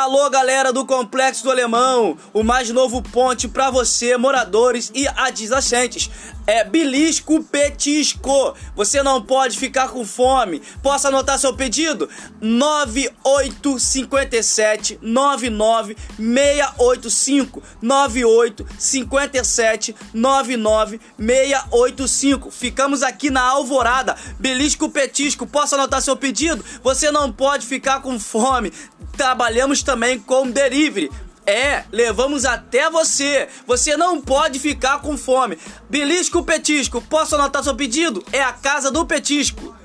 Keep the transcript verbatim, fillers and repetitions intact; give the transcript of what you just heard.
Alô, galera do Complexo do Alemão, o mais novo ponte para você, moradores e adjacentes. É Belisco Petisco. Você não pode ficar com fome. Posso anotar seu pedido? nove oito cinco sete nove nove seis oito cinco nove oito cinco sete nove nove seis oito cinco. Ficamos aqui na Alvorada. Belisco Petisco. Posso anotar seu pedido? Você não pode ficar com fome. Trabalhamos também com delivery. É, levamos até você. Você não pode ficar com fome. Belisco Petisco, posso anotar seu pedido? É a casa do petisco.